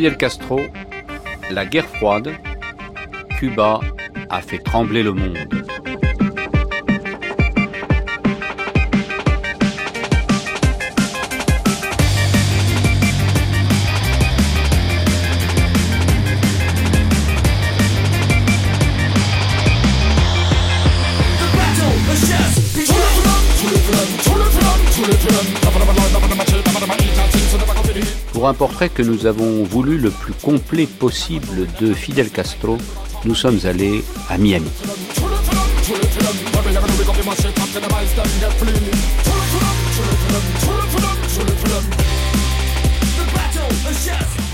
Fidel Castro, la guerre froide, Cuba a fait trembler le monde. Pour un portrait que nous avons voulu le plus complet possible de Fidel Castro, nous sommes allés à Miami.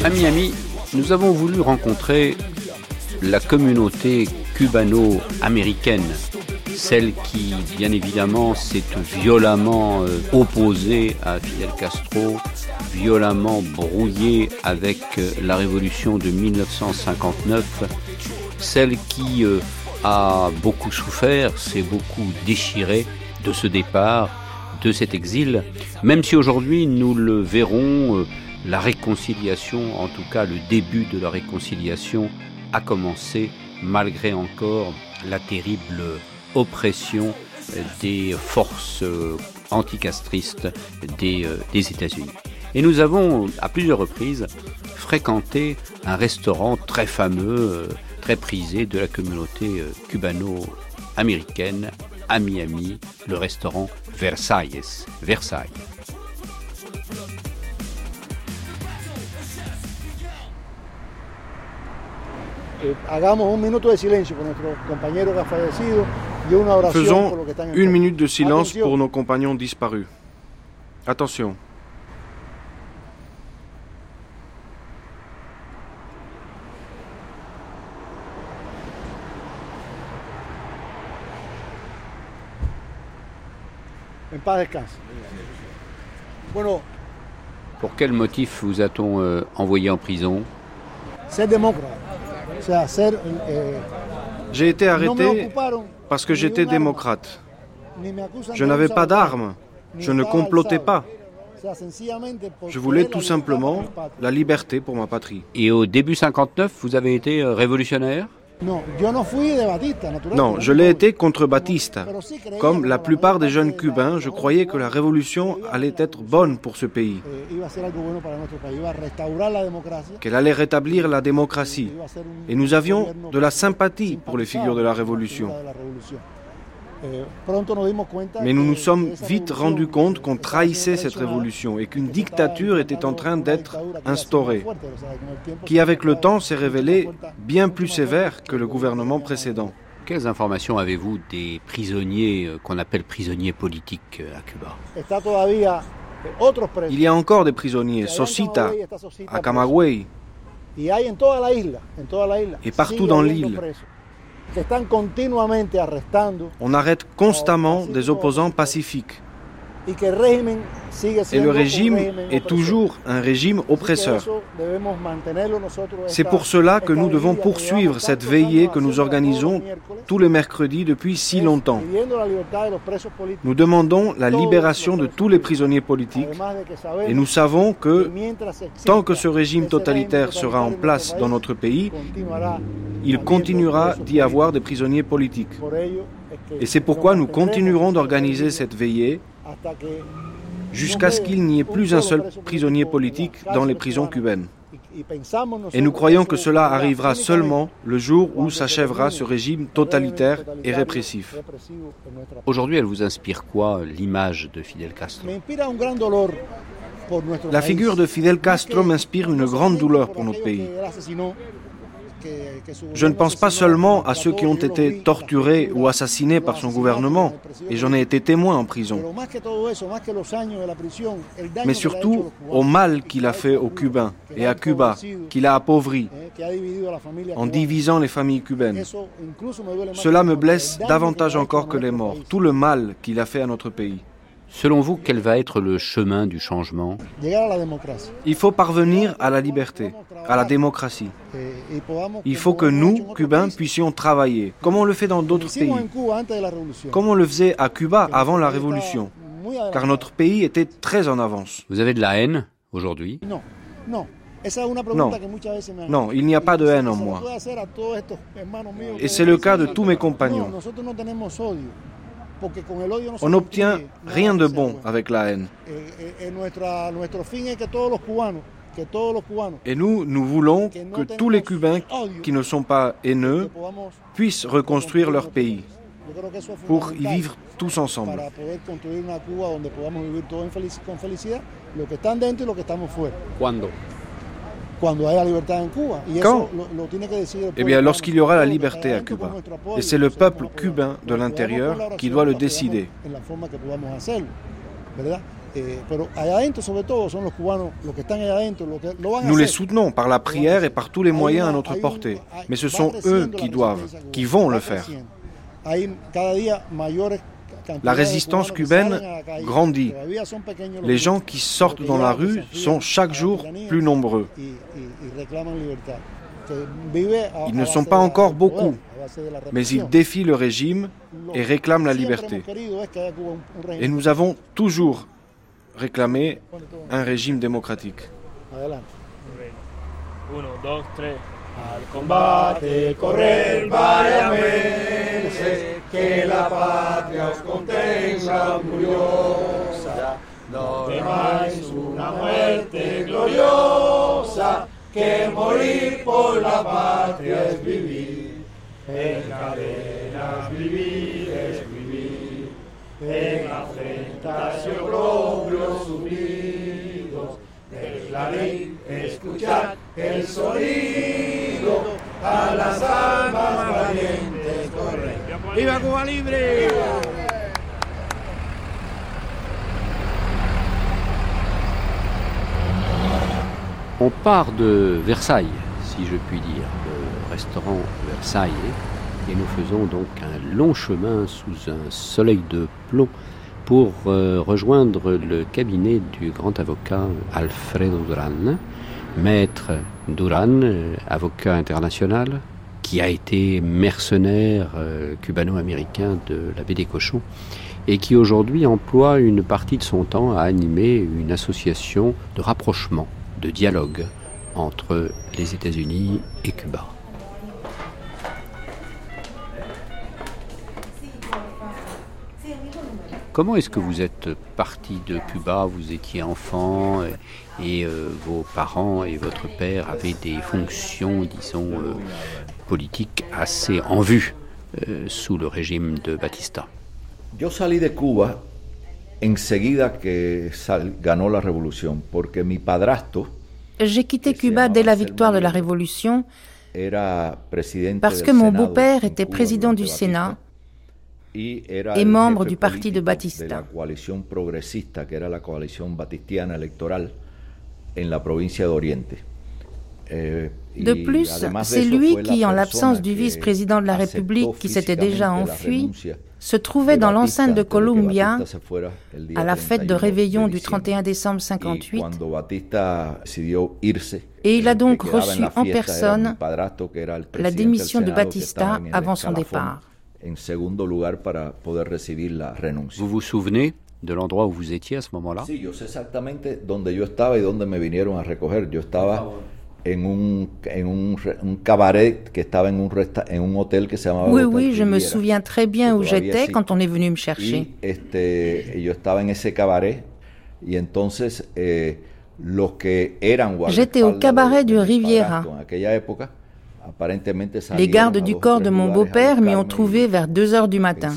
À Miami, nous avons voulu rencontrer la communauté cubano-américaine, celle qui, bien évidemment, s'est violemment opposée à Fidel Castro, violemment brouillée avec la révolution de 1959, celle qui a beaucoup souffert, s'est beaucoup déchirée de ce départ, de cet exil, même si aujourd'hui nous le verrons, la réconciliation, en tout cas le début de la réconciliation, a commencé malgré encore la terrible oppression des forces anticastristes des États-Unis. Et nous avons à plusieurs reprises fréquenté un restaurant très fameux, très prisé de la communauté cubano-américaine à Miami, le restaurant Versailles. Faisons une minute de silence pour nos compagnons disparus. Attention. Pour quel motif vous a-t-on envoyé en prison ? C'est démocrate. J'ai été arrêté parce que j'étais démocrate. Je n'avais pas d'armes, je ne complotais pas. Je voulais tout simplement la liberté pour ma patrie. Et au début 59, vous avez été révolutionnaire ? Non, je l'ai été contre Batista. Comme la plupart des jeunes Cubains, je croyais que la révolution allait être bonne pour ce pays, qu'elle allait rétablir la démocratie. Et nous avions de la sympathie pour les figures de la révolution. Mais nous nous sommes vite rendus compte qu'on trahissait cette révolution et qu'une dictature était en train d'être instaurée, qui avec le temps s'est révélée bien plus sévère que le gouvernement précédent. Quelles informations avez-vous des prisonniers qu'on appelle prisonniers politiques à Cuba ? Il y a encore des prisonniers, Sosita, à Camagüey, et partout dans l'île. On arrête constamment des opposants pacifiques. Et le régime est toujours un régime oppresseur. C'est pour cela que nous devons poursuivre cette veillée que nous organisons tous les mercredis depuis si longtemps. Nous demandons la libération de tous les prisonniers politiques et nous savons que tant que ce régime totalitaire sera en place dans notre pays, il continuera d'y avoir des prisonniers politiques. Et c'est pourquoi nous continuerons d'organiser cette veillée jusqu'à ce qu'il n'y ait plus un seul prisonnier politique dans les prisons cubaines. Et nous croyons que cela arrivera seulement le jour où s'achèvera ce régime totalitaire et répressif. Aujourd'hui, elle vous inspire quoi, l'image de Fidel Castro ? La figure de Fidel Castro m'inspire une grande douleur pour notre pays. Je ne pense pas seulement à ceux qui ont été torturés ou assassinés par son gouvernement, et j'en ai été témoin en prison, mais surtout au mal qu'il a fait aux Cubains et à Cuba, qu'il a appauvri en divisant les familles cubaines. Cela me blesse davantage encore que les morts, tout le mal qu'il a fait à notre pays. Selon vous, quel va être le chemin du changement ? Il faut parvenir à la liberté, à la démocratie. Il faut que nous, Cubains, puissions travailler, comme on le fait dans d'autres pays, comme on le faisait à Cuba avant la Révolution, car notre pays était très en avance. Vous avez de la haine aujourd'hui ? Non, non. Esa es una pregunta que muchas veces me han hecho. Il n'y a pas de haine en moi. Et c'est le cas de tous mes compagnons. On n'obtient rien de bon avec la haine. Et nous voulons que tous les Cubains qui ne sont pas haineux puissent reconstruire leur pays pour y vivre tous ensemble. Quand ? Eh bien, lorsqu'il y aura la liberté à Cuba. Et c'est le peuple cubain de l'intérieur qui doit le décider. Nous les soutenons par la prière et par tous les moyens à notre portée. Mais ce sont eux qui vont le faire. La résistance cubaine grandit. Les gens qui sortent dans la rue sont chaque jour plus nombreux. Ils ne sont pas encore beaucoup, mais ils défient le régime et réclament la liberté. Et nous avons toujours réclamé un régime démocratique. Al combate correr, vaya meses, que la patria os contenga orgullosa. No temáis una muerte gloriosa, que morir por la patria es vivir. En cadenas vivir es vivir, en afrentas y oprobrios unidos, del clarín escuchar el sonido. A las almas valientes corren. ¡Viva Cuba Libre! On part de Versailles, si je puis dire, le restaurant Versailles, et nous faisons donc un long chemin sous un soleil de plomb pour rejoindre le cabinet du grand avocat Alfredo Duran. Maître Duran, avocat international, qui a été mercenaire cubano-américain de la baie des Cochons et qui aujourd'hui emploie une partie de son temps à animer une association de rapprochement, de dialogue entre les États-Unis et Cuba. Comment est-ce que vous êtes parti de Cuba ? Vous étiez enfant et vos parents et votre père avaient des fonctions, disons, politiques assez en vue sous le régime de Batista. Yo salí de Cuba enseguida que ganó la revolución, porque mi padrastro. J'ai quitté Cuba dès la victoire de la Révolution parce que mon beau-père était président du Sénat et membre du parti de Batista. De plus, c'est lui qui, en l'absence du vice-président de la République qui s'était déjà enfui, se trouvait dans l'enceinte de Columbia à la fête de réveillon du 31 décembre 58, et il a donc reçu en personne la démission de Batista avant son départ. Vous vous souvenez de l'endroit où vous étiez à ce moment-là ? Oui, je me souviens très bien où j'étais quand on est venu me chercher. J'étais au cabaret du Riviera. Les gardes du corps de mon beau-père m'y ont trouvé vers 2h du matin.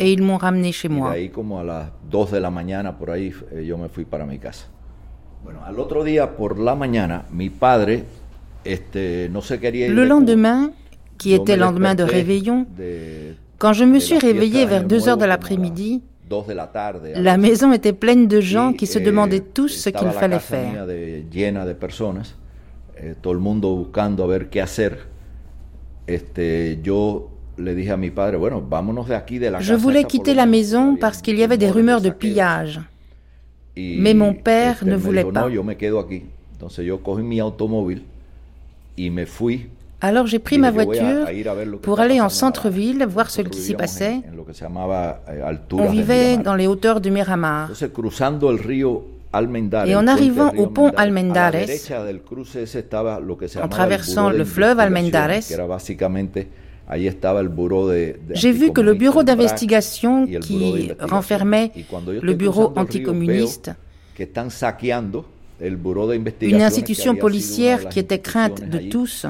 Et ils m'ont ramené chez moi. Le lendemain, qui était lendemain de réveillon, quand je me suis réveillé vers 2h de l'après-midi, la maison était pleine de gens qui se demandaient tous ce qu'il fallait faire. Todo el mundo buscando a ver qué hacer. Yo le dije a mi padre, bueno, vámonos de aquí de la casa. Je voulais quitter la maison parce qu'il y avait des rumeurs de pillage. Mais mon père ne voulait pas. Yo me quedo aquí. Entonces yo cogí mi automóvil y me fui. Alors j'ai pris ma voiture pour aller en centre-ville voir ce qui s'y passait. On vivait dans les hauteurs du Miramar. Entonces cruzando el río Et en arrivant au pont Almendares, en traversant le fleuve Almendares, j'ai vu que le bureau d'investigation qui renfermait le bureau anticommuniste, une institution policière qui était crainte de tous,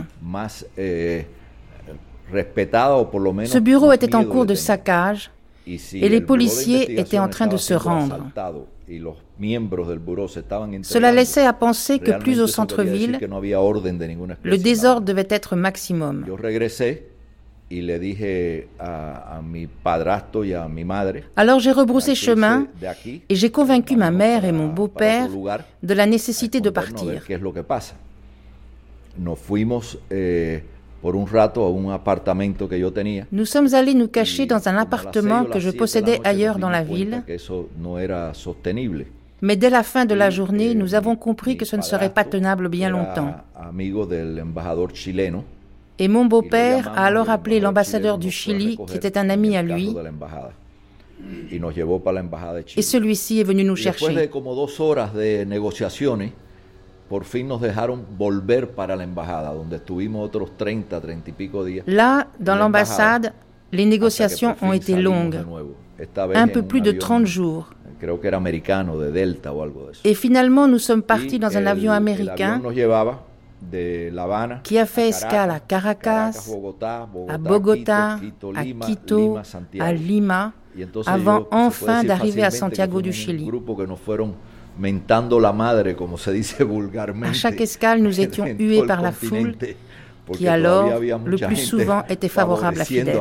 ce bureau était en cours de saccage et les policiers étaient en train de se rendre. Cela laissait à penser que plus au centre-ville, le désordre devait être maximum. Alors j'ai rebroussé chemin et j'ai convaincu ma mère et mon beau-père de la nécessité de partir. Nous sommes allés nous cacher dans un appartement que je possédais ailleurs dans la ville, mais dès la fin de la journée, nous avons compris que ce ne serait pas tenable bien longtemps. Et mon beau-père a alors appelé l'ambassadeur du Chili, qui était un ami à lui, et celui-ci est venu nous chercher. Là, dans l'ambassade, les négociations ont été longues, un peu plus de 30 jours. Et finalement, nous sommes partis dans un avion américain qui a fait escale à Caracas, à Bogota, à Quito, à Lima, avant enfin d'arriver à Santiago du Chili. À chaque escale, nous étions hués par la foule, qui alors, le plus souvent, était favorable à Fidel.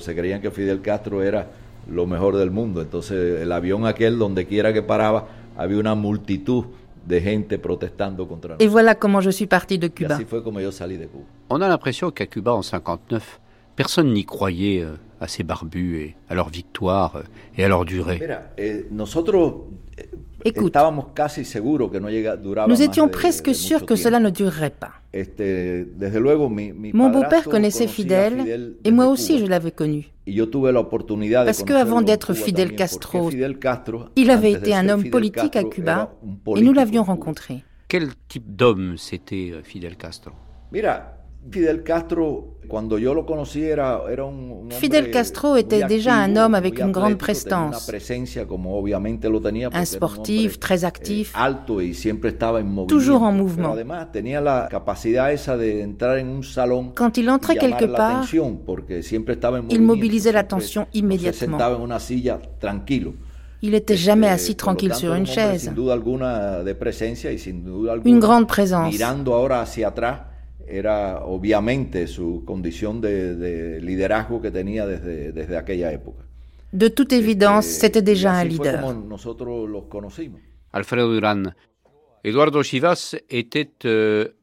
Se creían que Fidel Castro era lo mejor del mundo. Entonces, el avión aquel, donde quiera que paraba, había una multitud de gente protestando contra nous. Et voilà comment je suis parti de Cuba. On a l'impression qu'à Cuba, en 59, personne n'y croyait à ces barbus et à leur victoire et à leur durée. Écoute, nous étions presque sûrs que cela ne durerait pas. Mon beau-père connaissait Fidel, et moi aussi je l'avais connu. Parce qu'avant d'être Fidel Castro, il avait été un homme politique à Cuba, et nous l'avions rencontré. Quel type d'homme c'était Fidel Castro ? Fidel Castro était déjà un homme avec une grande prestance, un sportif très actif, toujours en mouvement. Quand il entrait quelque part, il mobilisait l'attention immédiatement. Il n'était jamais assis tranquille sur une chaise. Une grande présence. Era obviamente su condición de liderazgo que tenía desde aquella época. De toute évidence, c'était déjà un leader. Alfredo Duran. Eduardo Chivas était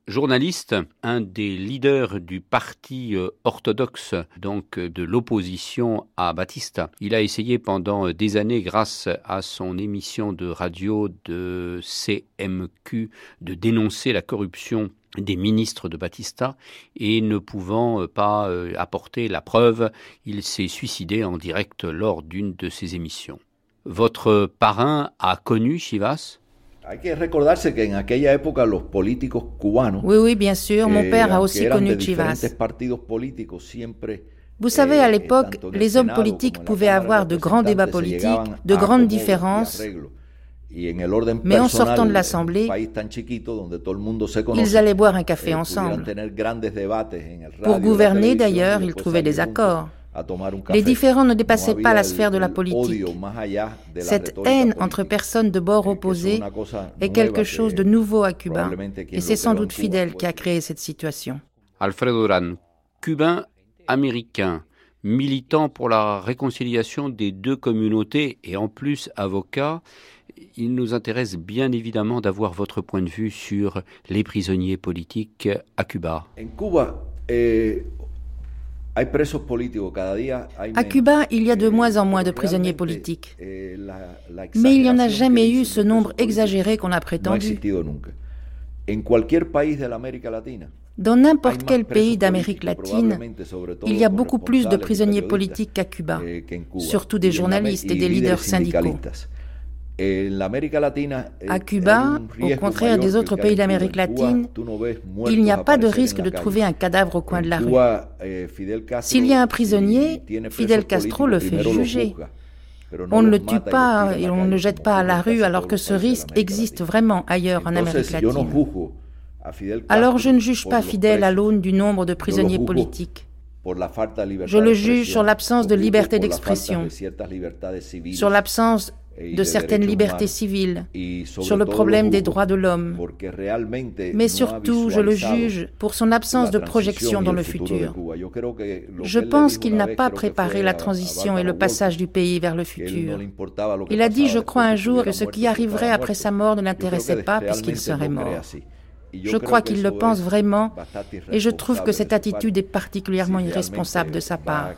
journaliste, un des leaders du parti orthodoxe, donc de l'opposition à Batista. Il a essayé pendant des années, grâce à son émission de radio de CMQ, de dénoncer la corruption des ministres de Batista, et ne pouvant pas apporter la preuve, il s'est suicidé en direct lors d'une de ses émissions. Votre parrain a connu Chivas ? Oui, bien sûr, mon père a aussi connu Chivas. Vous savez, à l'époque, les hommes politiques pouvaient avoir de grands débats politiques, de grandes différences, mais en sortant de l'Assemblée, ils allaient boire un café ensemble. Pour gouverner, d'ailleurs, ils trouvaient des accords. Les différends ne dépassaient pas la sphère de la politique. Cette haine entre personnes de bords opposés est quelque chose de nouveau à Cuba, et c'est sans doute Fidel qui a créé cette situation. Alfredo Duran, cubain américain, militant pour la réconciliation des deux communautés et en plus avocat, il nous intéresse bien évidemment d'avoir votre point de vue sur les prisonniers politiques à Cuba. À Cuba, il y a de moins en moins de prisonniers politiques, mais il n'y en a jamais eu ce nombre exagéré qu'on a prétendu. Dans n'importe quel pays d'Amérique latine, il y a beaucoup plus de prisonniers politiques qu'à Cuba, surtout des journalistes et des leaders syndicaux. En Amérique latine, à Cuba, au contraire des autres pays d'Amérique latine, il n'y a pas de risque de trouver un cadavre au coin de la rue. S'il y a un prisonnier, Fidel Castro le fait juger. On ne le tue pas et on ne le jette pas à la rue, alors que ce risque existe vraiment ailleurs en Amérique latine. Alors je ne juge pas Fidel à l'aune du nombre de prisonniers politiques. Je le juge sur l'absence de liberté d'expression, sur l'absence de certaines libertés civiles, sur le problème des droits de l'homme. Mais surtout, je le juge pour son absence de projection dans le futur. Je pense qu'il n'a pas préparé la transition et le passage du pays vers le futur. Il a dit, je crois un jour, que ce qui arriverait après sa mort ne l'intéressait pas puisqu'il serait mort. Je crois qu'il le pense vraiment et je trouve que cette attitude est particulièrement irresponsable de sa part,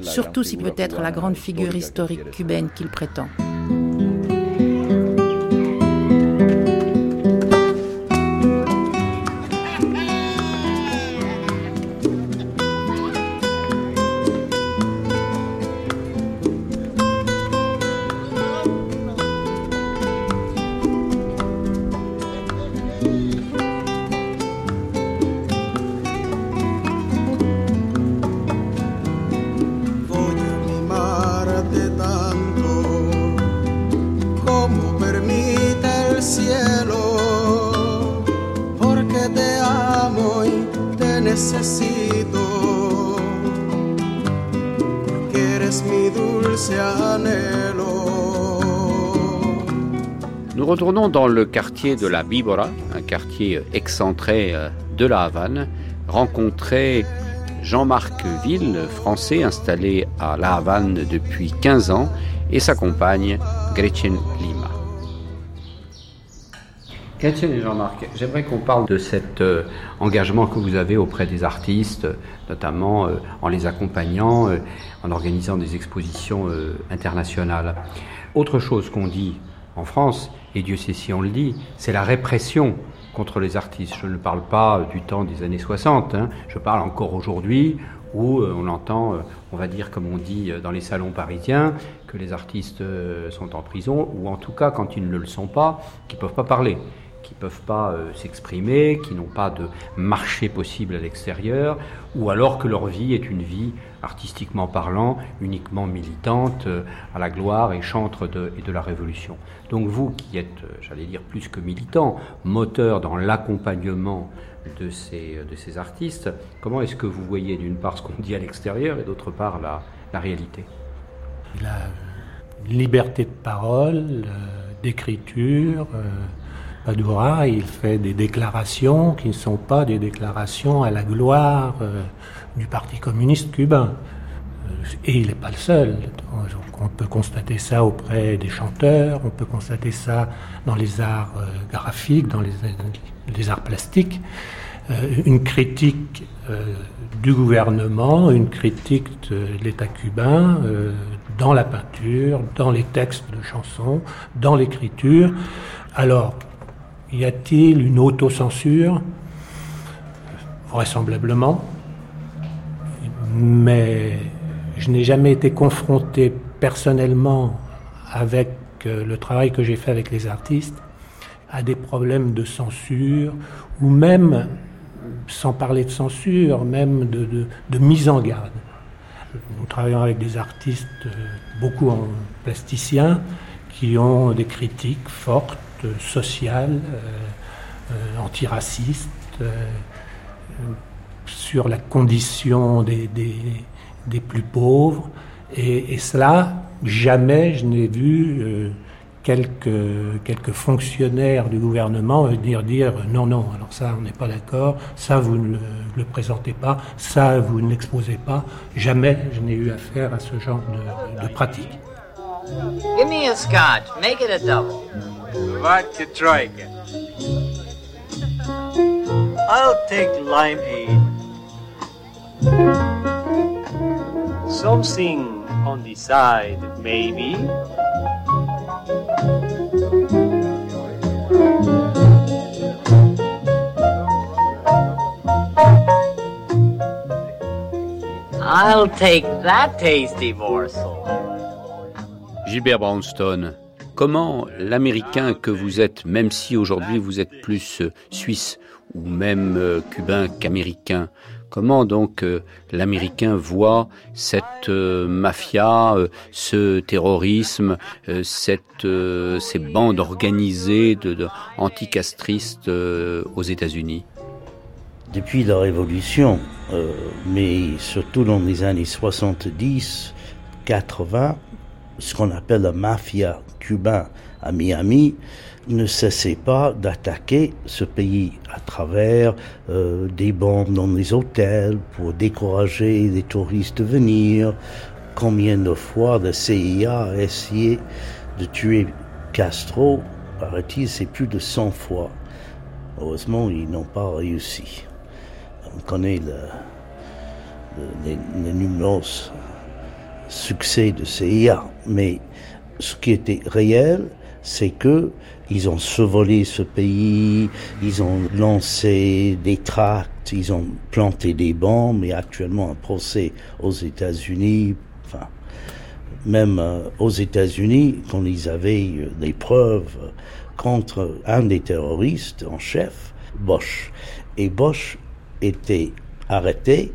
surtout si peut être la grande figure historique cubaine qu'il prétend. Necesito, porque eres mi dulce anhelo. Nous retournons dans le quartier de la Víbora, un quartier excentré de la Havane, rencontrer Jean-Marc Ville, français installé à la Havane depuis 15 ans, et sa compagne Gretchen Lima. Gretchen et Jean-Marc, j'aimerais qu'on parle de cet engagement que vous avez auprès des artistes, notamment en les accompagnant, en organisant des expositions internationales. Autre chose qu'on dit en France, et Dieu sait si on le dit, c'est la répression contre les artistes. Je ne parle pas du temps des années 60, je parle encore aujourd'hui où on entend, on va dire comme on dit dans les salons parisiens, que les artistes sont en prison, ou en tout cas quand ils ne le sont pas, qu'ils ne peuvent pas parler, qui ne peuvent pas s'exprimer, qui n'ont pas de marché possible à l'extérieur, ou alors que leur vie est une vie, artistiquement parlant, uniquement militante, à la gloire et chantre de la Révolution. Donc vous, qui êtes, j'allais dire, plus que militant, moteur dans l'accompagnement de ces artistes, comment est-ce que vous voyez d'une part ce qu'on dit à l'extérieur et d'autre part la réalité ? La liberté de parole, d'écriture... Padoura, il fait des déclarations qui ne sont pas des déclarations à la gloire du Parti communiste cubain. Et il n'est pas le seul. On peut constater ça auprès des chanteurs, on peut constater ça dans les arts graphiques, dans les arts plastiques. Une critique du gouvernement, une critique de l'État cubain dans la peinture, dans les textes de chansons, dans l'écriture. Alors, y a-t-il une autocensure ? Vraisemblablement. Mais je n'ai jamais été confronté personnellement avec le travail que j'ai fait avec les artistes à des problèmes de censure ou même, sans parler de censure, même de mise en garde. Nous travaillons avec des artistes, beaucoup en plasticiens, qui ont des critiques fortes, sociales, antiracistes, sur la condition des plus pauvres. Et cela, jamais je n'ai vu quelques fonctionnaires du gouvernement venir dire « Non, alors ça, on n'est pas d'accord, ça, vous ne le présentez pas, ça, vous ne l'exposez pas ». Jamais je n'ai eu affaire à ce genre de pratique. Give me a scotch, make it a double. Vodka troika. I'll take limeade. Something on the side, maybe. I'll take that tasty morsel. Gilbert Brownstone, Comment l'Américain que vous êtes, même si aujourd'hui vous êtes plus suisse ou même cubain qu'américain, comment donc l'Américain voit cette mafia, ce terrorisme, ces bandes organisées anticastristes aux États-Unis? Depuis la Révolution, mais surtout dans les années 70, 80, ce qu'on appelle la mafia cubaine à Miami ne cessait pas d'attaquer ce pays à travers des bombes dans les hôtels pour décourager les touristes de venir. Combien de fois la CIA a essayé de tuer Castro, paraît-il, c'est plus de 100 fois. Heureusement, ils n'ont pas réussi. On connaît les nombreux succès de CIA, mais ce qui était réel, c'est que ils ont survolé ce pays, ils ont lancé des tracts, ils ont planté des bombes, et actuellement un procès aux États-Unis, enfin, même aux États-Unis, quand ils avaient des preuves contre un des terroristes en chef, Bush. Et Bush était arrêté,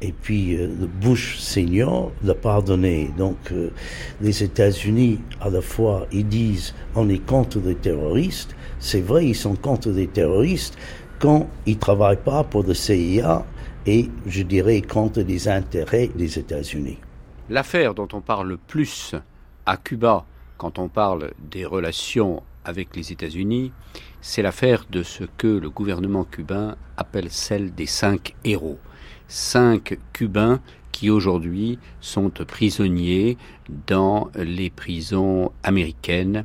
et puis Bush senior l'a pardonné. Donc les États-Unis, à la fois, ils disent on est contre les terroristes. C'est vrai, ils sont contre les terroristes quand ils ne travaillent pas pour le CIA et, je dirais, contre les intérêts des États-Unis. L'affaire dont on parle le plus à Cuba, quand on parle des relations avec les États-Unis, c'est l'affaire de ce que le gouvernement cubain appelle celle des 5 héros. 5 Cubains qui aujourd'hui sont prisonniers dans les prisons américaines,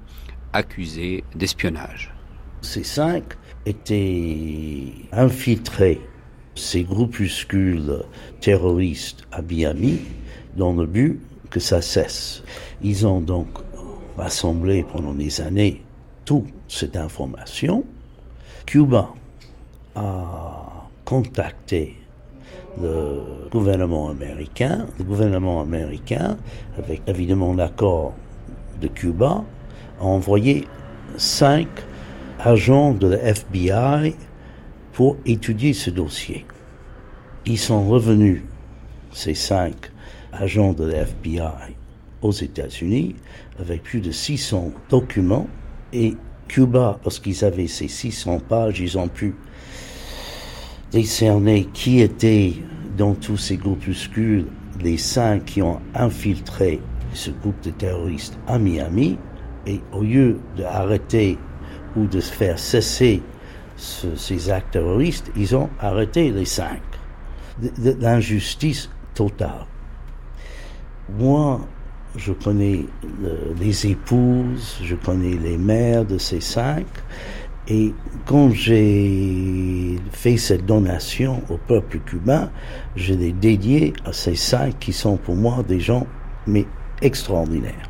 accusés d'espionnage. Ces 5 étaient infiltrés, ces groupuscules terroristes à Miami, dans le but que ça cesse. Ils ont donc rassemblé pendant des années toute cette information. Cuba a contacté le gouvernement américain. Le gouvernement américain, avec évidemment l'accord de Cuba, a envoyé 5 agents de la FBI pour étudier ce dossier. Ils sont revenus, ces 5 agents de la FBI, aux États-Unis, avec plus de 600 documents. Et Cuba, parce qu'ils avaient ces 600 pages, ils ont pu décerner qui étaient dans tous ces groupuscules les 5 qui ont infiltré ce groupe de terroristes à Miami. Et au lieu d'arrêter ou de faire cesser ces actes terroristes, ils ont arrêté les 5. L'injustice totale. Moi, je connais les épouses, je connais les mères de ces 5. Et quand j'ai fait cette donation au peuple cubain, je l'ai dédiée à ces 5 qui sont pour moi des gens, mais extraordinaires.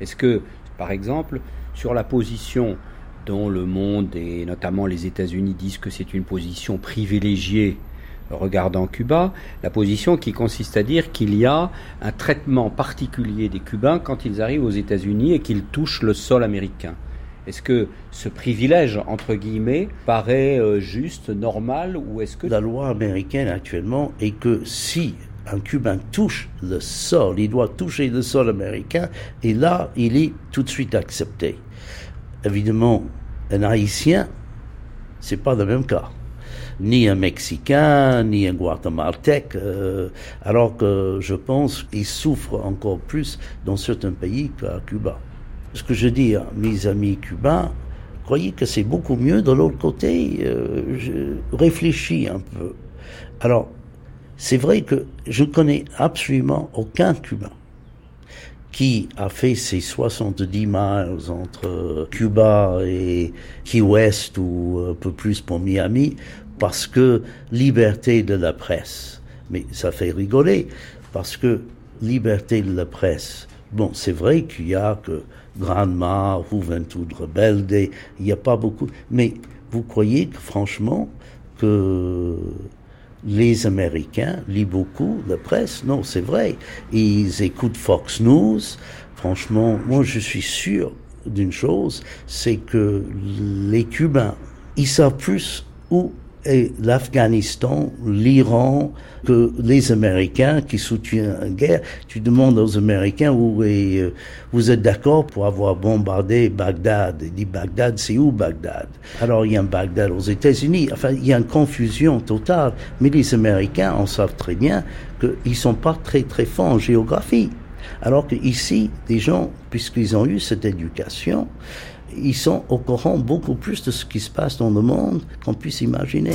Est-ce que, par exemple, sur la position dont le monde et notamment les États-Unis disent que c'est une position privilégiée regardant Cuba, la position qui consiste à dire qu'il y a un traitement particulier des Cubains quand ils arrivent aux États-Unis et qu'ils touchent le sol américain. Est-ce que ce privilège, entre guillemets, paraît juste, normal, ou est-ce que... La loi américaine actuellement est que si un Cubain touche le sol, il doit toucher le sol américain, et là, il est tout de suite accepté. Évidemment, un Haïtien, c'est pas le même cas. Ni un Mexicain, ni un Guatemaltèque, alors que je pense qu'ils souffrent encore plus dans certains pays qu'à Cuba. Ce que je dis à mes amis cubains, croyez que c'est beaucoup mieux de l'autre côté, je réfléchis un peu. Alors, c'est vrai que je ne connais absolument aucun Cubain qui a fait ces 70 miles entre Cuba et Key West, ou un peu plus pour Miami, parce que liberté de la presse. Mais ça fait rigoler, parce que liberté de la presse, bon, c'est vrai qu'il y a que Granma, Juventud Rebelde, il n'y a pas beaucoup. Mais vous croyez que, franchement, que les Américains lisent beaucoup la presse? Non, c'est vrai. Ils écoutent Fox News. Franchement, moi, je suis sûr d'une chose, c'est que les Cubains, ils savent plus où est l'Afghanistan, l'Iran, que les Américains qui soutiennent la guerre. Tu demandes aux Américains où est, vous êtes d'accord pour avoir bombardé Bagdad. Il dit Bagdad, c'est où Bagdad? Alors il y a un Bagdad aux États-Unis. Enfin, il y a une confusion totale. Mais les Américains, on savent très bien qu'ils sont pas très très forts en géographie. Alors qu'ici, des gens, puisqu'ils ont eu cette éducation, ils sont au courant beaucoup plus de ce qui se passe dans le monde qu'on puisse imaginer.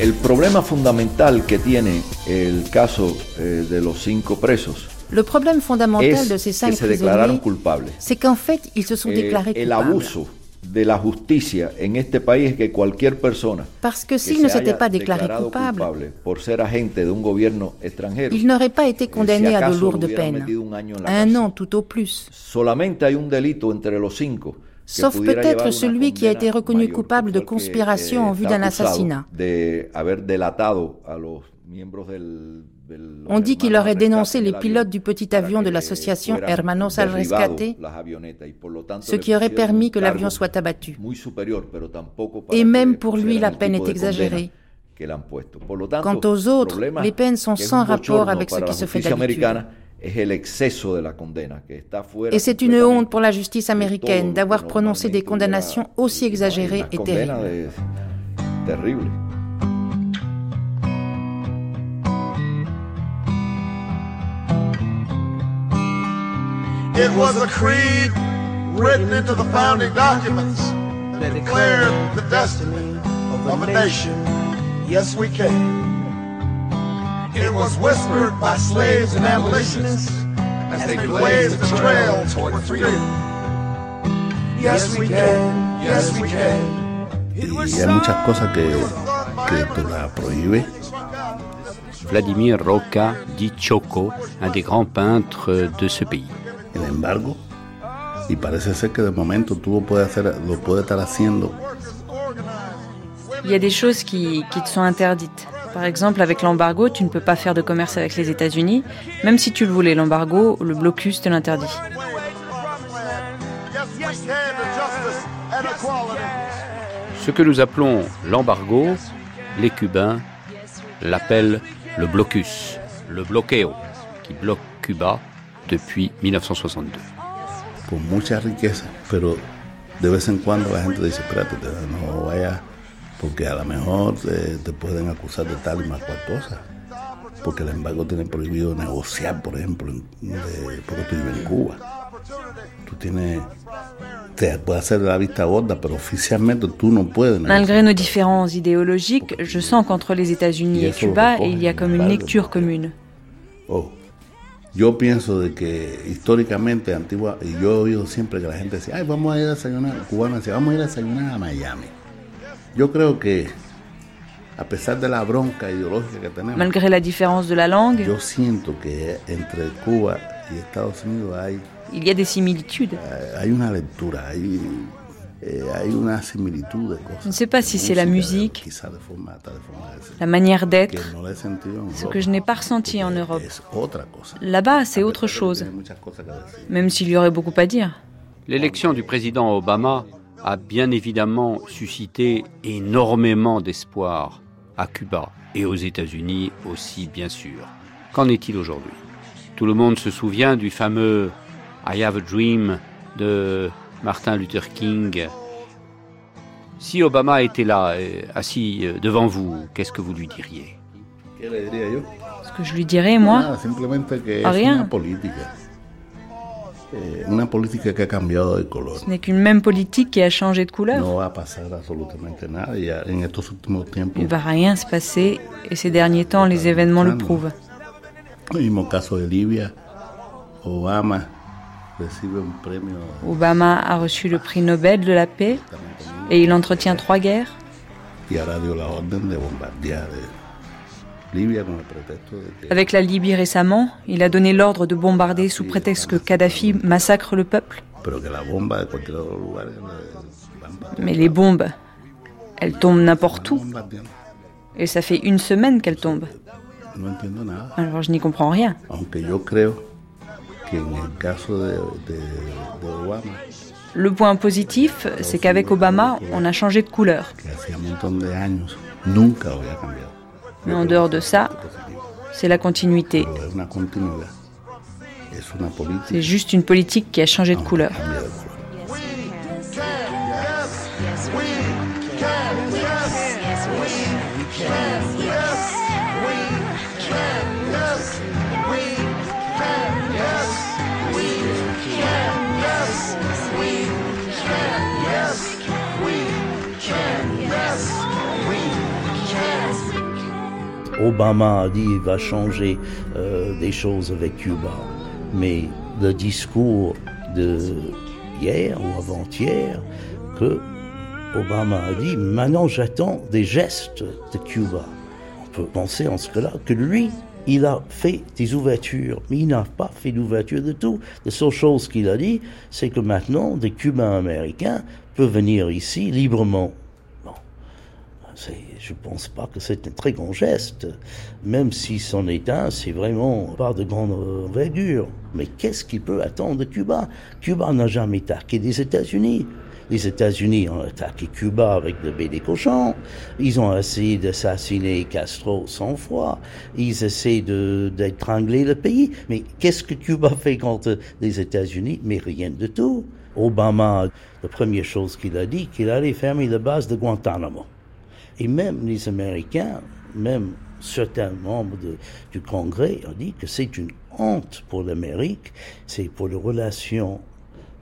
El problema fundamental que tiene el caso de los 5 presos. Le problème fondamental de ces 5 prisonniers, c'est qu'en fait, ils se sont déclarés coupables. De la justicia en este país que cualquier persona parce que s'il ne s'était pas déclaré coupable por ser agente de un gobierno extranjero, il n'aurait pas été condamné si à de lourdes peines, un an tout au plus. Solamente hay un delito entre los 5. Sauf peut-être celui qui a été reconnu coupable de conspiration en vue d'un assassinat. On dit qu'il aurait dénoncé les pilotes du petit avion de l'association Hermanos al Rescate, ce qui aurait permis que l'avion soit abattu. Et même pour lui, la peine est exagérée. Quant aux autres, les peines sont sans rapport avec ce qui se fait d'habitude. Et c'est une honte pour la justice américaine d'avoir prononcé des condamnations aussi exagérées et terribles. It was a creed written into the founding documents that declared the destiny of a nation. Yes, we can. It was whispered by slaves and abolitionists as they blazed the trail toward freedom. Yes, we can. Yes, we can. Y hay muchas cosas que tú las prohíbes. Vladimir Roca, dit Choco, un des grands peintres de ce pays. Sin embargo, y parece ser que de momento tú lo puedes estar haciendo. Il y a des choses qui te sont interdites. Par exemple, avec l'embargo, tu ne peux pas faire de commerce avec les États-Unis, même si tu le voulais. L'embargo, le blocus te l'interdit. Ce que nous appelons l'embargo, les Cubains l'appellent le blocus, le bloqueo, qui bloque Cuba depuis 1962. Pour mucha riqueza, pero de vez en cuando la gente dice, espérate, no vayas. Porque a lo mejor te pueden acusar de tal y más cual cosa. Porque el embargo tiene prohibido negociar, por ejemplo, porque tú vives en Cuba. Tú tienes, te puedes hacer la vista gorda, pero oficialmente tú no puedes negociar. Malgré nos différences idéologiques, je sens qu'entre les États-Unis et Cuba, il y a comme une lecture commune. Oh. Yo pienso de que históricamente antigua, y yo he oído siempre que la gente decía, ay, vamos a ir a desayunar, cubanos decían, vamos a ir a desayunar a Miami. Malgré la différence de la langue, il y a des similitudes. Je ne sais pas si c'est la musique, la manière d'être, ce que je n'ai pas ressenti en Europe. Là-bas, c'est autre chose, même s'il y aurait beaucoup à dire. L'élection du président Obama a bien évidemment suscité énormément d'espoir à Cuba et aux États-Unis aussi, bien sûr. Qu'en est-il aujourd'hui ? Tout le monde se souvient du fameux « I have a dream » de Martin Luther King. Si Obama était là, assis devant vous, qu'est-ce que vous lui diriez ? Ce que je lui dirais, moi ? Rien. Ce n'est qu'une même politique qui a changé de couleur. Il ne va rien se passer, et ces derniers temps, les événements le prouvent. Obama a reçu le prix Nobel de la paix et il entretient 3 guerres. Avec la Libye récemment, il a donné l'ordre de bombarder sous prétexte que Kadhafi massacre le peuple. Mais les bombes, elles tombent n'importe où. Et ça fait une semaine qu'elles tombent. Alors je n'y comprends rien. Le point positif, c'est qu'avec Obama, on a changé de couleur. Mais en dehors de ça, c'est la continuité. C'est juste une politique qui a changé de couleur. Obama a dit qu'il va changer des choses avec Cuba, mais le discours de hier ou avant-hier que Obama a dit « Maintenant j'attends des gestes de Cuba ». On peut penser en cela que lui, il a fait des ouvertures, mais il n'a pas fait d'ouverture de tout. La seule chose qu'il a dit, c'est que maintenant des Cubains américains peuvent venir ici librement. Je ne pense pas que c'est un très grand geste, même si son état, c'est vraiment pas de grande envergure. Mais qu'est-ce qu'il peut attendre de Cuba ? Cuba n'a jamais attaqué les États-Unis. Les États-Unis ont attaqué Cuba avec le baies des cochons. Ils ont essayé d'assassiner Castro 100 fois. Ils essaient d'étrangler le pays. Mais qu'est-ce que Cuba fait contre les États-Unis ? Mais rien de tout. Obama, la première chose qu'il a dit, qu'il allait fermer la base de Guantanamo. Et même les Américains, même certains membres du Congrès ont dit que c'est une honte pour l'Amérique, c'est pour les relations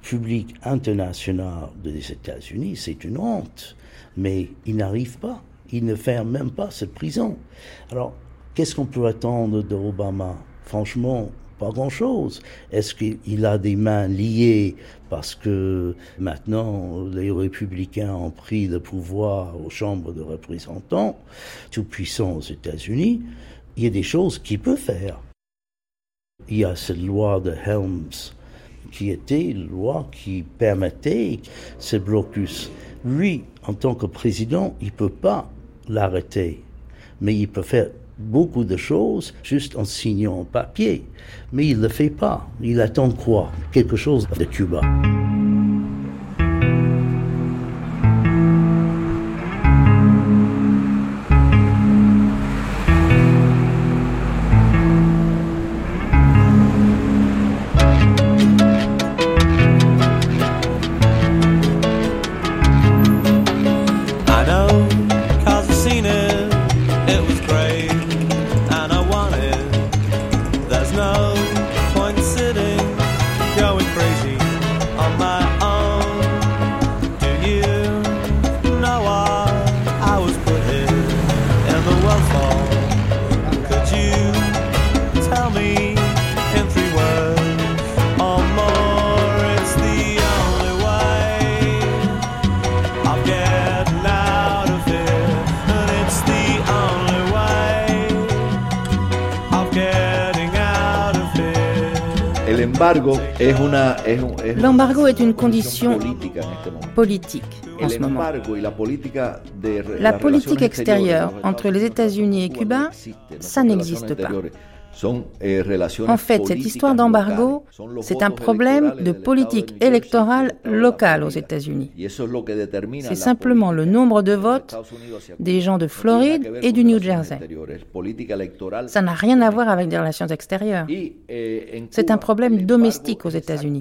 publiques internationales des États-Unis, c'est une honte. Mais ils n'arrivent pas, ils ne ferment même pas cette prison. Alors, qu'est-ce qu'on peut attendre d'Obama ? Franchement, pas grand-chose. Est-ce qu'il a des mains liées parce que maintenant les républicains ont pris le pouvoir aux chambres de représentants, tout puissant aux États-Unis? Il y a des choses qu'il peut faire. Il y a cette loi de Helms qui était une loi qui permettait ce blocus. Lui, en tant que président, il ne peut pas l'arrêter, mais il peut faire beaucoup de choses juste en signant un papier. Mais il ne le fait pas. Il attend quoi ? Quelque chose de Cuba. L'embargo est une condition politique en ce moment. La politique extérieure entre les États-Unis et Cuba, ça n'existe pas. En fait, cette histoire d'embargo, c'est un problème de politique électorale locale aux États-Unis. C'est simplement le nombre de votes des gens de Floride et du New Jersey. Ça n'a rien à voir avec des relations extérieures. C'est un problème domestique aux États-Unis.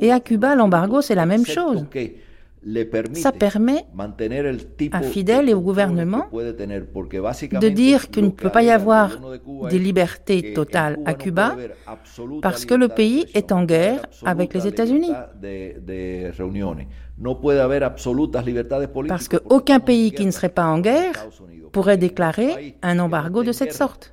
Et à Cuba, l'embargo, c'est la même chose. Ça permet à Fidel et au gouvernement de dire qu'il ne peut pas y avoir des libertés totales à Cuba parce que le pays est en guerre avec les États-Unis. Parce qu'aucun pays qui ne serait pas en guerre pourrait déclarer un embargo de cette sorte.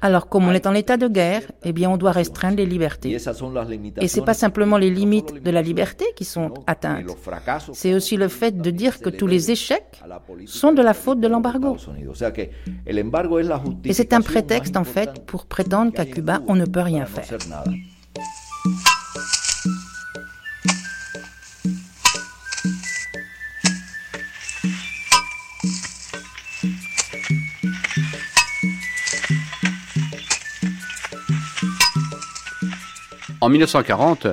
Alors, comme on est en état de guerre, eh bien, on doit restreindre les libertés. Et ce n'est pas simplement les limites de la liberté qui sont atteintes. C'est aussi le fait de dire que tous les échecs sont de la faute de l'embargo. Et c'est un prétexte, en fait, pour prétendre qu'à Cuba, on ne peut rien faire. En 1940,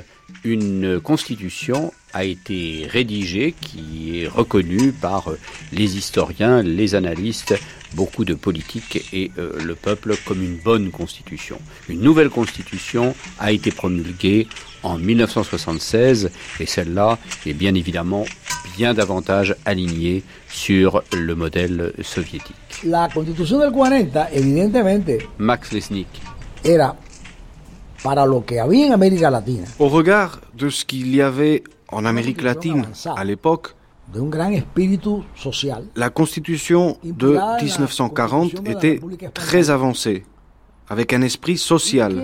une constitution a été rédigée qui est reconnue par les historiens, les analystes, beaucoup de politiques et le peuple comme une bonne constitution. Une nouvelle constitution a été promulguée en 1976 et celle-là est bien évidemment bien davantage alignée sur le modèle soviétique. La constitution del 40, evidentemente, Max Lesnik, era para lo que había en América Latina. Au regard de ce qu'il y avait en Amérique latine à l'époque, la Constitution de 1940 était très avancée, avec un esprit social.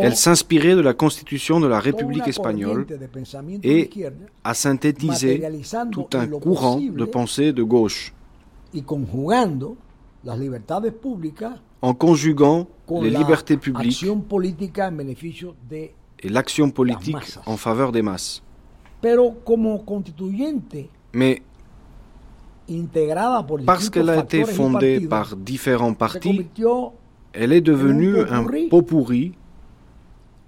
Elle s'inspirait de la Constitution de la République espagnole et a synthétisé tout un courant de pensée de gauche, en conjuguant les libertés publiques et l'action politique en faveur des masses. Mais parce qu'elle a été fondée par différents partis, elle est devenue un pot-pourri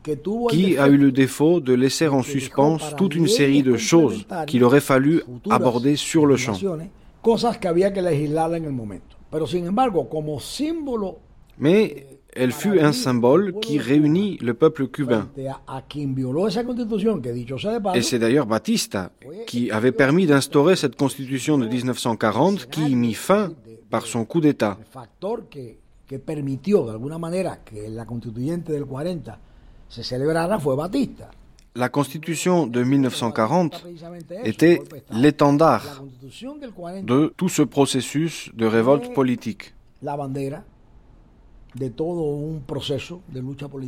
qui a eu le défaut de laisser en suspens toute une série de choses qu'il aurait fallu aborder sur le champ. Mais elle fut un symbole qui réunit le peuple cubain. Et c'est d'ailleurs Batista qui avait permis d'instaurer cette constitution de 1940 qui y mit fin par son coup d'État. La constitution de 1940 était l'étendard de tout ce processus de révolte politique.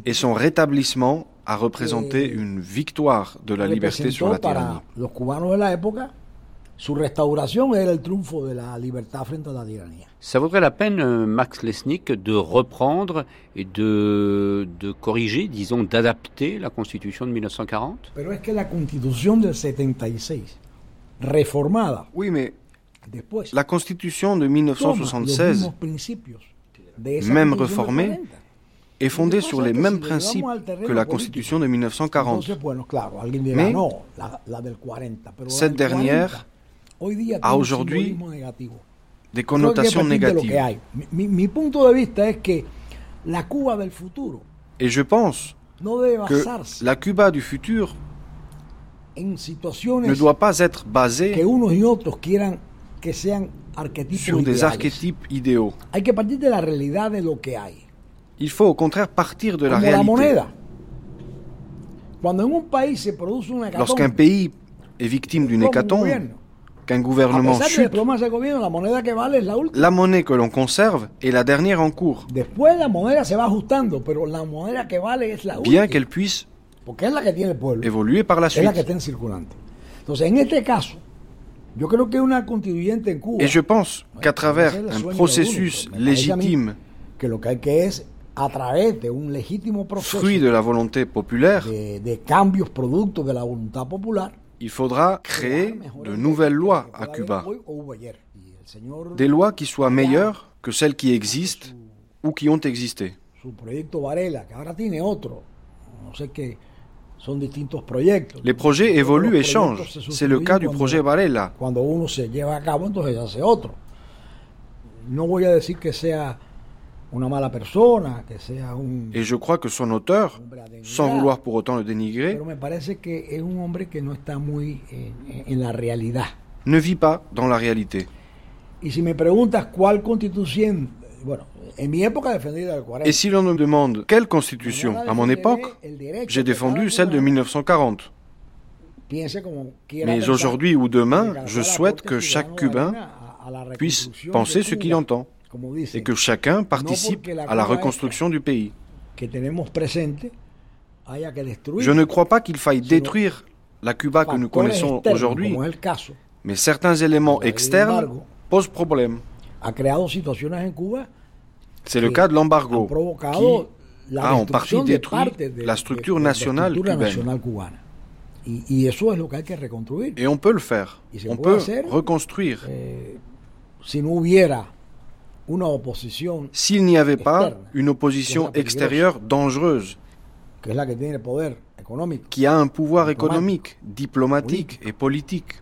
Et son rétablissement a représenté une victoire de la liberté sur la tyrannie. Ça vaudrait la peine, Max Lesnik, de reprendre et de corriger, disons, d'adapter la Constitution de 1940 ? Oui, mais la Constitution de 1976, même réformée, est fondée sur les mêmes principes que la Constitution de 1940. Mais cette dernière a aujourd'hui des connotations négatives. Et je pense que la Cuba du futur ne doit pas être basée sur des archétypes idéaux. Il faut au contraire partir de la réalité. Lorsqu'un pays est victime d'une hécatombe, qu'un gouvernement chute, la monnaie que l'on conserve est la dernière en cours, bien qu'elle puisse évoluer par la suite. Et je pense qu'à travers un processus légitime, fruit de la volonté populaire, il faudra créer de nouvelles lois à Cuba. Des lois qui soient meilleures que celles qui existent ou qui ont existé. Les projets évoluent et changent. C'est le cas du projet Varela. Et je crois que son auteur, sans vouloir pour autant le dénigrer, ne vit pas dans la réalité. Bueno, en mi época defendí la del 40. Et si l'on me demande quelle constitution, à mon époque, j'ai défendu celle de 1940. Mais aujourd'hui ou demain, je souhaite que chaque Cubain puisse penser ce qu'il entend et que chacun participe à la reconstruction du pays. Je ne crois pas qu'il faille détruire la Cuba que nous connaissons aujourd'hui, mais certains éléments externes posent problème. C'est le cas de l'embargo qui a en partie détruit la structure nationale cubaine. Et on peut le faire, on peut reconstruire. S'il n'y avait pas une opposition extérieure dangereuse, qui a un pouvoir économique, diplomatique et politique.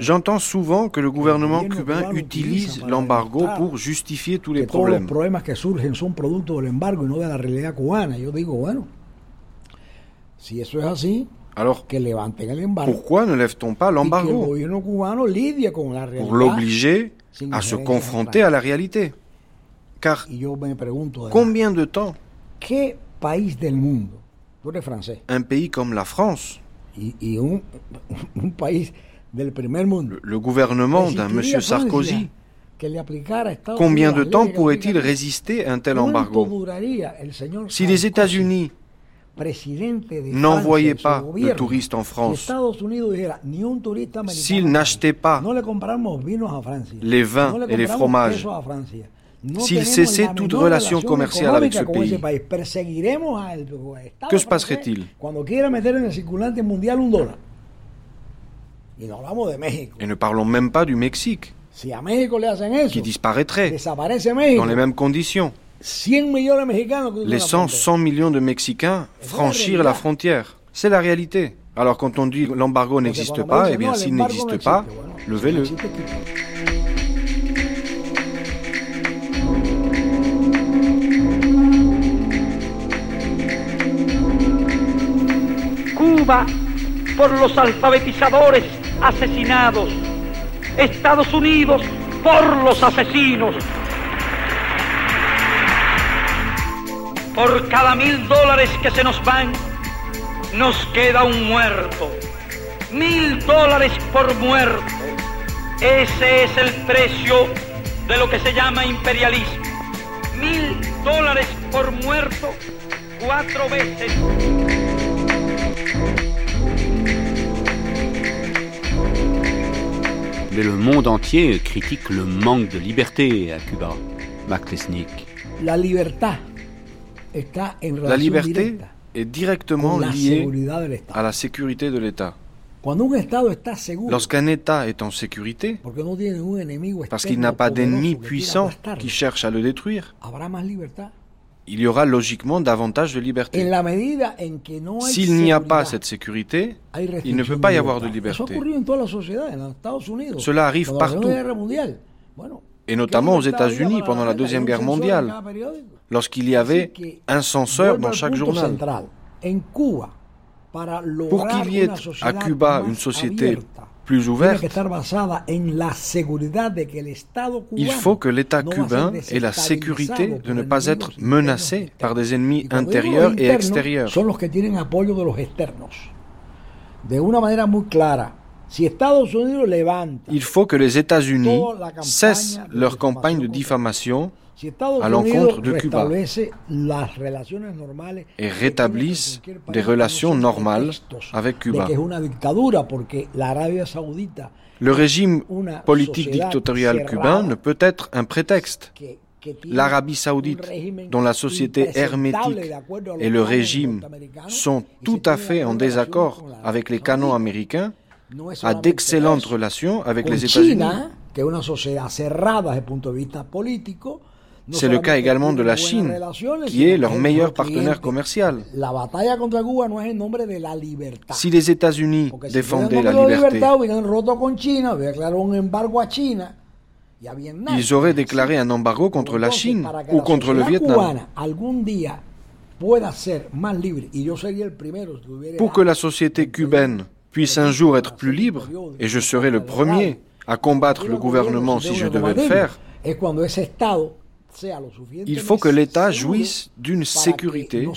J'entends souvent que le gouvernement cubain utilise l'embargo pour justifier tous les problèmes. Alors, pourquoi ne lève-t-on pas l'embargo pour l'obliger à se confronter à la réalité? Car combien de temps un pays comme la France, le gouvernement d'un monsieur Sarkozy, combien de temps pourrait-il résister à un tel embargo? Si les États-Unis n'envoyaient pas de touristes en France, s'ils n'achetaient pas les vins et les fromages, s'ils cessaient toute relation commerciale avec ce pays, que se passerait-il? Et ne parlons même pas du Mexique, qui disparaîtrait dans les mêmes conditions. Laissant 100 millions de Mexicains franchir la frontière. C'est la réalité. Alors quand on dit que l'embargo n'existe pas, eh bien s'il n'existe pas, levez-le. Cuba por los alfabetizadores asesinados. Estados Unidos por los asesinos. Por cada $1,000 que se nos van, nos queda un muerto. $1,000 por muerto. Ese es el precio de lo que se llama imperialismo. $1,000 por muerto, 4 veces. Mais le monde entier critique le manque de liberté à Cuba. Marc Lesnick. La liberté. La liberté est directement liée à la sécurité de l'État. Lorsqu'un État est en sécurité, parce qu'il n'a pas d'ennemi puissant qui cherche à le détruire, il y aura logiquement davantage de liberté. S'il n'y a pas cette sécurité, il ne peut pas y avoir de liberté. Cela arrive partout, et notamment aux États-Unis pendant la Deuxième Guerre mondiale, lorsqu'il y avait un censeur dans chaque journal. Pour qu'il y ait à Cuba une société plus ouverte, il faut que l'État cubain ait la sécurité de ne pas être menacé par des ennemis intérieurs et extérieurs. Il faut que les États-Unis cessent leur campagne de diffamation à l'encontre de Cuba et rétablissent des relations normales avec Cuba. Le régime politique dictatorial cubain ne peut être un prétexte. L'Arabie Saoudite, dont la société hermétique et le régime sont tout à fait en désaccord avec les canons américains, a d'excellentes relations avec les États-Unis. C'est le cas également de la Chine, qui est leur meilleur partenaire commercial. Si les États-Unis défendaient la liberté, ils auraient déclaré un embargo contre la Chine ou contre le Vietnam. Pour que la société cubaine puisse un jour être plus libre, et je serai le premier à combattre le gouvernement si je devais le faire, il faut que l'État jouisse d'une sécurité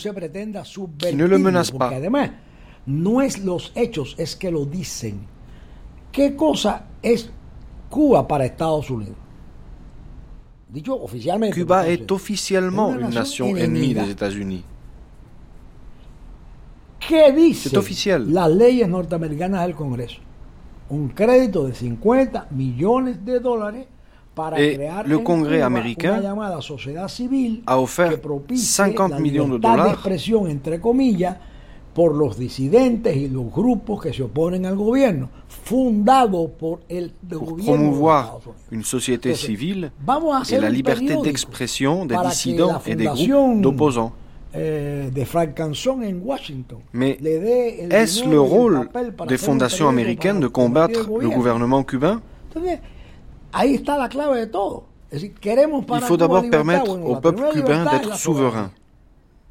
qui ne le menace pas. No es los hechos, es que lo dicen. ¿Qué cosa es Cuba para Estados Unidos? Cuba est officiellement une nation ennemie des États-Unis. ¿Qué dicen las leyes norteamericanas del Congreso? Un crédito de $50 million para crear en Cuba una llamada sociedad civil que propicie la libertad de expresión, entre comillas, por los disidentes y los grupos que se oponen al gobierno, fundado por el gobierno de Estados Unidos. Une société civile et la liberté d'expression des dissidents et des groupes d'opposants. De Frank Canson en Washington. Mais est-ce le rôle des fondations américaines de combattre le gouvernement cubain? Ahí está la clave de todo. Il faut d'abord permettre au peuple cubain d'être souverain.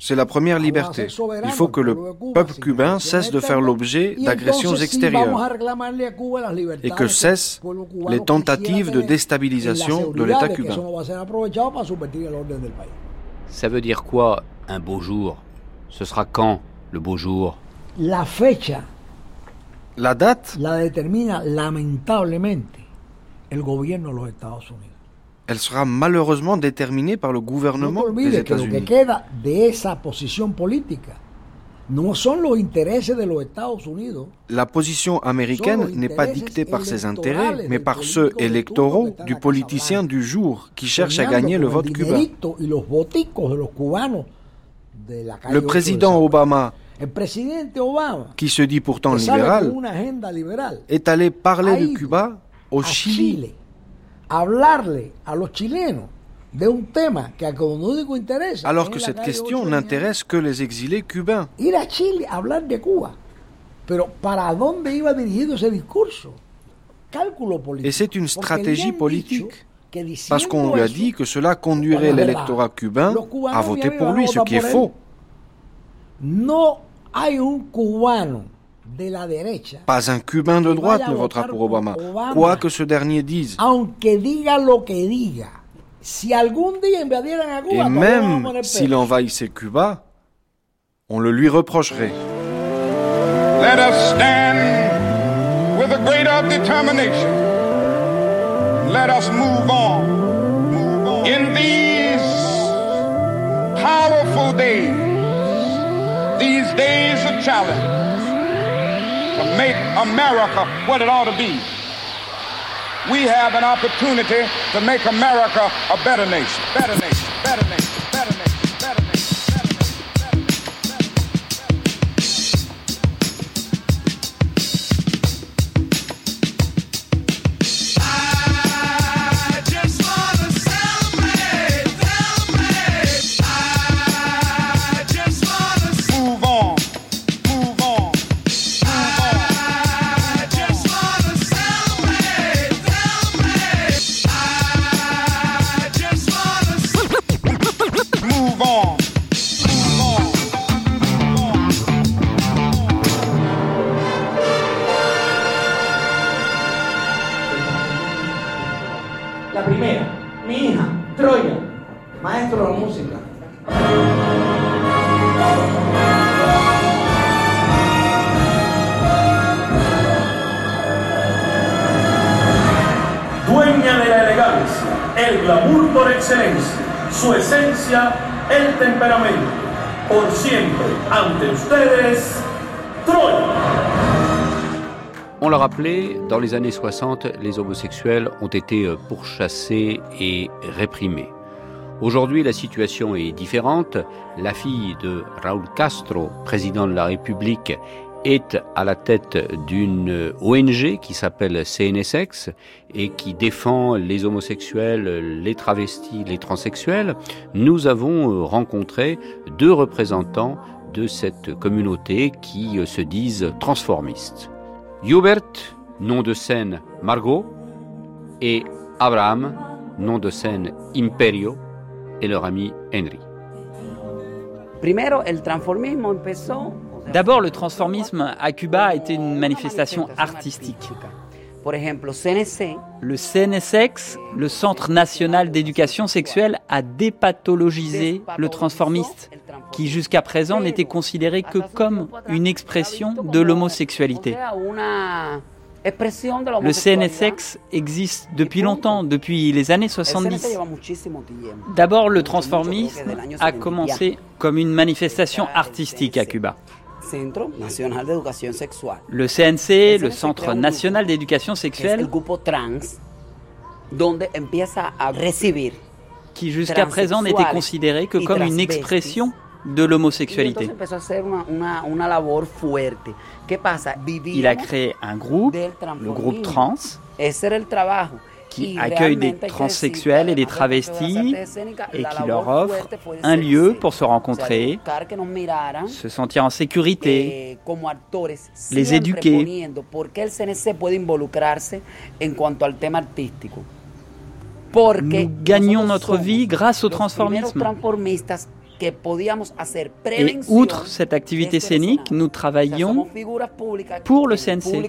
C'est la première liberté. Il faut que le peuple cubain cesse de faire l'objet d'agressions extérieures et que cessent les tentatives de déstabilisation de l'État cubain. Ça veut dire quoi, un beau jour? Ce sera quand, le beau jour? La fecha. La date? La détermine lamentablement le gouvernement des États-Unis. Elle sera malheureusement déterminée par le gouvernement des États-Unis. La position américaine n'est pas dictée par ses intérêts, mais par ceux électoraux du politicien du jour qui cherche à gagner le vote cubain. Le président Obama, qui se dit pourtant libéral, est allé parler de Cuba au Chili. Alors que cette question n'intéresse que les exilés cubains. Et c'est une stratégie politique, parce qu'on lui a dit que cela conduirait l'électorat cubain à voter pour lui, ce qui est faux. Pas un Cubain de droite ne votera pour Obama, quoi que ce dernier dise. Et même s'il envahissait Cuba, on le lui reprocherait. Let us stand with a greater determination. Let us move on. In these powerful days, these days of challenge, to make America what it ought to be. We have an opportunity to make America a better nation. Better nation, better nation, better nation, better nation, better nation, better nation. I just wanna celebrate, celebrate. I just wanna move on. El glamour por excelencia, su esencia, el temperamento. Por siempre, ante ustedes, Troya. On l'a rappelé, dans les années 60, les homosexuels ont été pourchassés et réprimés. Aujourd'hui, la situation est différente. La fille de Raúl Castro, président de la République, est à la tête d'une ONG qui s'appelle CNSX et qui défend les homosexuels, les travestis, les transsexuels. Nous avons rencontré deux représentants de cette communauté qui se disent transformistes. Hubert, nom de scène Margot, et Abraham, nom de scène Imperio, et leur ami Henry. Primero, el transformismo empezó D'abord, le transformisme à Cuba a été une manifestation artistique. Le CNSX, le Centre National d'Éducation Sexuelle, a dépathologisé le transformiste, qui jusqu'à présent n'était considéré que comme une expression de l'homosexualité. Le CNSX existe depuis longtemps, depuis les années 70. D'abord, le transformisme a commencé comme une manifestation artistique à Cuba. Le CNC, le Centre National d'Éducation Sexuelle, qui jusqu'à présent n'était considéré que comme une expression de l'homosexualité. Il a créé un groupe, le groupe trans, qui accueille des transsexuels et des travestis et qui leur offre un lieu pour se rencontrer, se sentir en sécurité, les éduquer. Nous gagnons notre vie grâce au transformisme. Et outre cette activité scénique, nous travaillons pour le CNC.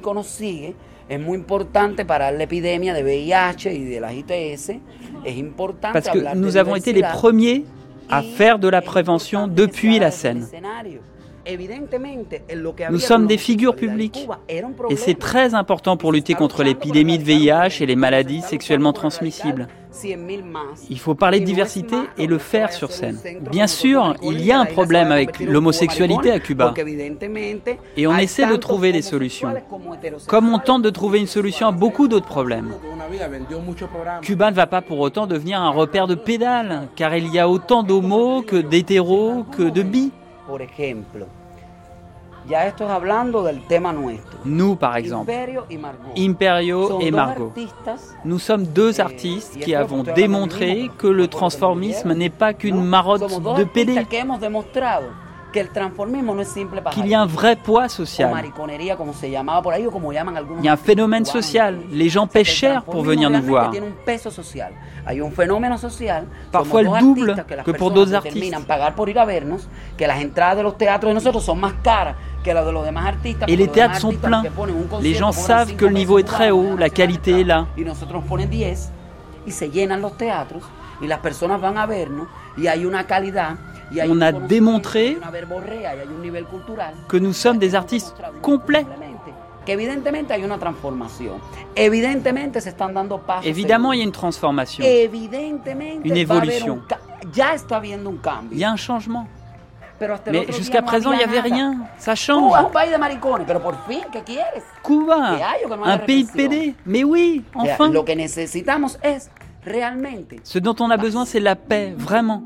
Parce que nous avons été les premiers à faire de la prévention depuis la scène. Nous sommes des figures publiques et c'est très important pour lutter contre l'épidémie de VIH et les maladies sexuellement transmissibles. Il faut parler de diversité et le faire sur scène. Bien sûr, il y a un problème avec l'homosexualité à Cuba et on essaie de trouver des solutions, comme on tente de trouver une solution à beaucoup d'autres problèmes. Cuba ne va pas pour autant devenir un repère de pédales, car il y a autant d'homos que d'hétéros que de bi. Nous, par exemple, Imperio et Margot, nous sommes deux artistes qui avons démontré que le transformisme n'est pas qu'une marotte de PD, qu'il y a un vrai poids social. Il y a un phénomène social. Les gens paient cher pour venir nous voir. Parfois le double que pour d'autres artistes. Et les théâtres sont pleins. Les gens savent que le niveau est très haut, la qualité est là. On a démontré que nous sommes des artistes complets. Évidemment, il y a une transformation, une évolution. Il y a un changement. Mais jusqu'à présent, il n'y avait rien. Ça change. Cuba, un pays de PD. Mais oui, enfin. Ce dont on a besoin, c'est la paix, vraiment.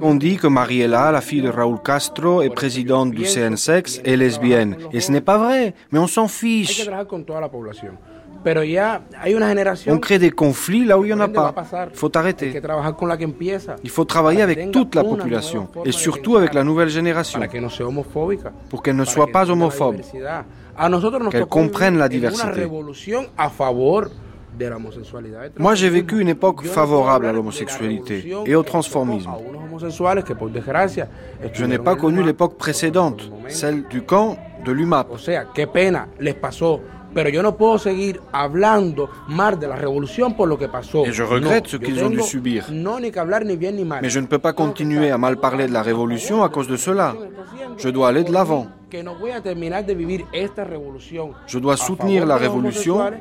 On dit que Mariela, la fille de Raúl Castro et présidente du CNSX, est lesbienne. Et ce n'est pas vrai, mais on s'en fiche. On crée des conflits là où il n'y en a pas. Il faut arrêter. Il faut travailler avec toute la population, et surtout avec la nouvelle génération, pour qu'elle ne soit pas homophobe, qu'elle comprenne la diversité. Moi, j'ai vécu une époque favorable à l'homosexualité et au transformisme. Je n'ai pas connu l'époque précédente, celle du camp de l'UMAP. Et je regrette ce qu'ils ont dû subir. Mais je ne peux pas continuer à mal parler de la révolution à cause de cela. Je dois aller de l'avant. Je dois soutenir la révolution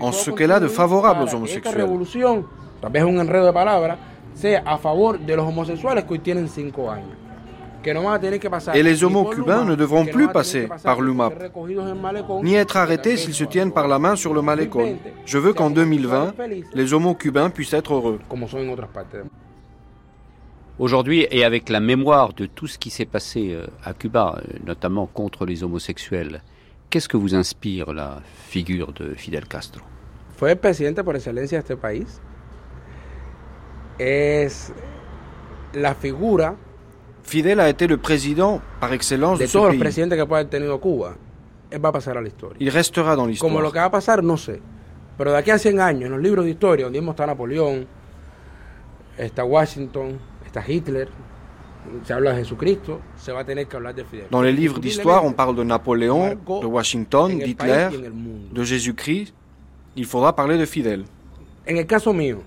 en ce qu'elle a de favorable aux homosexuels. Et les homos cubains ne devront plus passer par l'UMAP, ni être arrêtés s'ils se tiennent par la main sur le malécon. Je veux qu'en 2020, les homos cubains puissent être heureux. Aujourd'hui, et avec la mémoire de tout ce qui s'est passé à Cuba, notamment contre les homosexuels, qu'est-ce que vous inspire la figure de Fidel Castro? Fue presidente por excelencia de este país. Es la figura. Fidel a été le président par excellence de ce pays. Il restera dans l'histoire. Como lo que va a pasar, no sé. Pero de aquí a 100 años, en los libros de historia, donde está Napoleón, está Washington, está Hitler, se habla de Jesucristo, se va a tener que hablar de Fidel. Dans les livres d'histoire, on parle de Napoléon, de Washington, d'Hitler, de Jésus-Christ. Il faudra parler de Fidel. En el caso mío,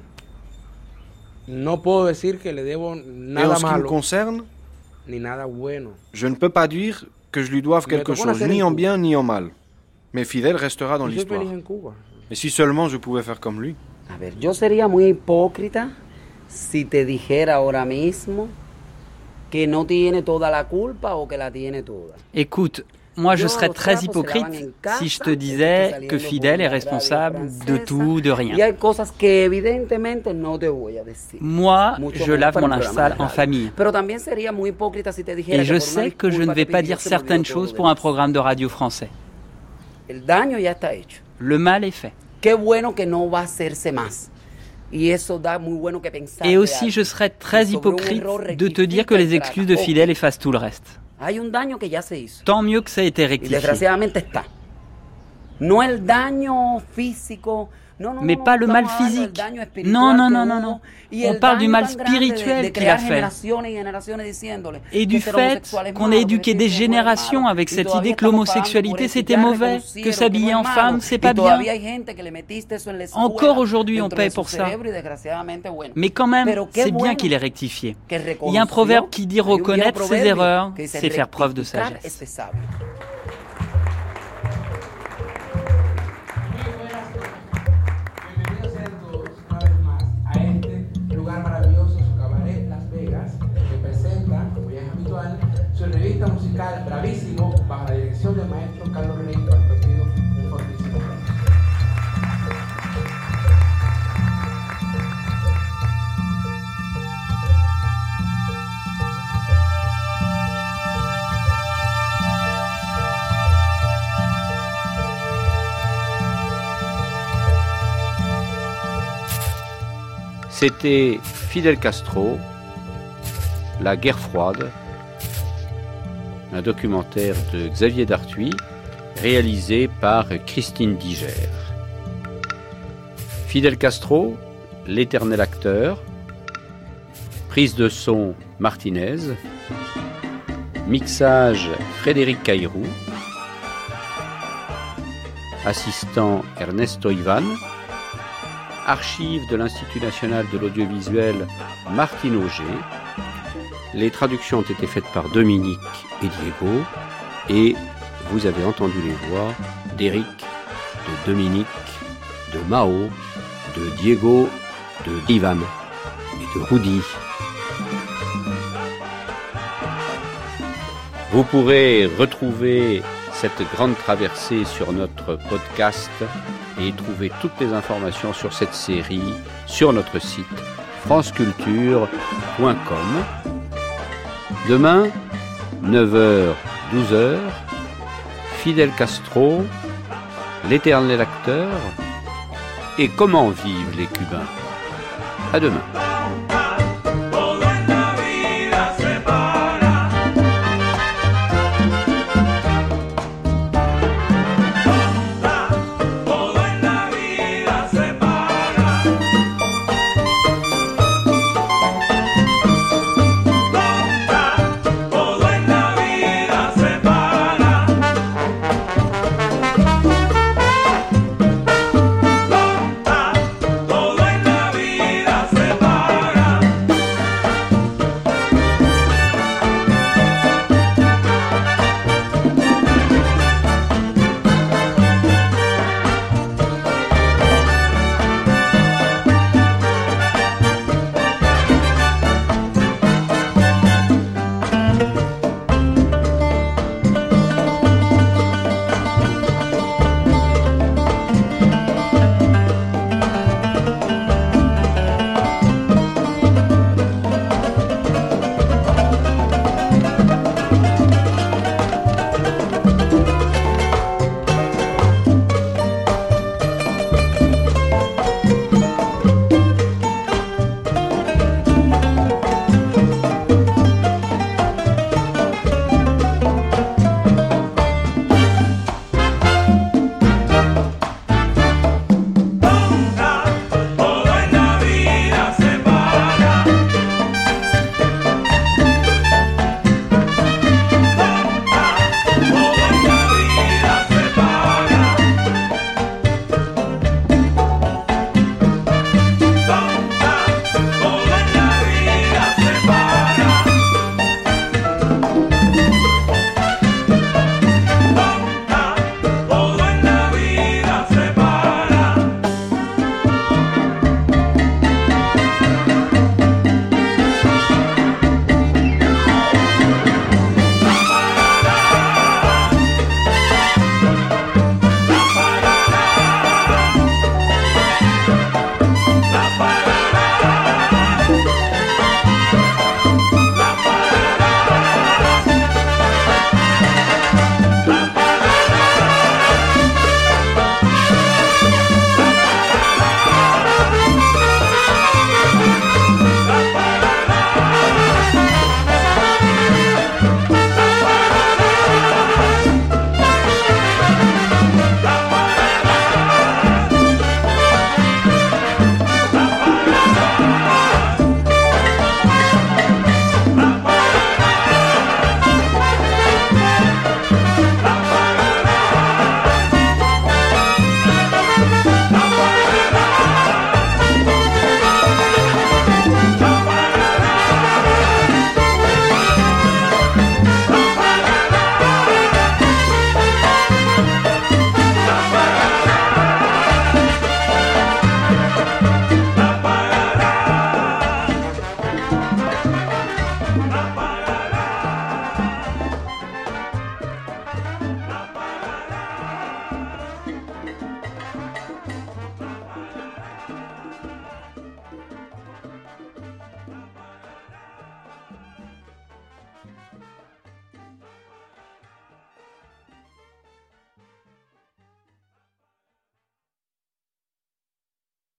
no puedo decir que le debo nada malo. Et en ce qui me concerne, ni nada bueno. Je ne peux pas dire que je lui doive quelque chose, ni en bien ni en mal. Mais Fidel restera dans l'histoire. Et si seulement je pouvais faire comme lui. A ver, yo sería muy hipócrita si te dijera ahora mismo que no tiene toda la culpa o que la tiene toda. Écoute, moi je serais très hypocrite si je te disais que Fidel est responsable de tout, de rien. Moi, je lave mon linge sale en famille. Et je sais que je ne vais pas dire certaines choses pour un programme de radio français. Le mal est fait. Et aussi, je serais très hypocrite de te dire que les excuses de Fidel effacent tout le reste. Tant mieux que ça a été rectifié. Mais pas le mal physique. Non. On parle du mal spirituel qu'il a fait. Et du fait qu'on a éduqué des générations avec cette idée que l'homosexualité c'était mauvais, que s'habiller en femme c'est pas bien. Encore aujourd'hui on paie pour ça. Mais quand même, c'est bien qu'il ait rectifié. Il y a un proverbe qui dit reconnaître ses erreurs, c'est faire preuve de sagesse. Bravísimo, bajo la dirección del maestro Carlos René, partido un fortísimo. C'était Fidel Castro, la guerre froide. Un documentaire de Xavier Darthuis, réalisé par Christine Diger. Fidel Castro, l'éternel acteur. Prise de son, Martinez. Mixage, Frédéric Caïrou. Assistant, Ernesto Ivan. Archives de l'Institut national de l'audiovisuel, Martine Auger. Les traductions ont été faites par Dominique et Diego, et vous avez entendu les voix d'Éric, de Dominique, de Mao, de Diego, de Ivan et de Rudy. Vous pourrez retrouver cette grande traversée sur notre podcast et trouver toutes les informations sur cette série sur notre site franceculture.com. Demain, 9h, 12h, Fidel Castro, l'éternel acteur, et comment vivent les Cubains. À demain.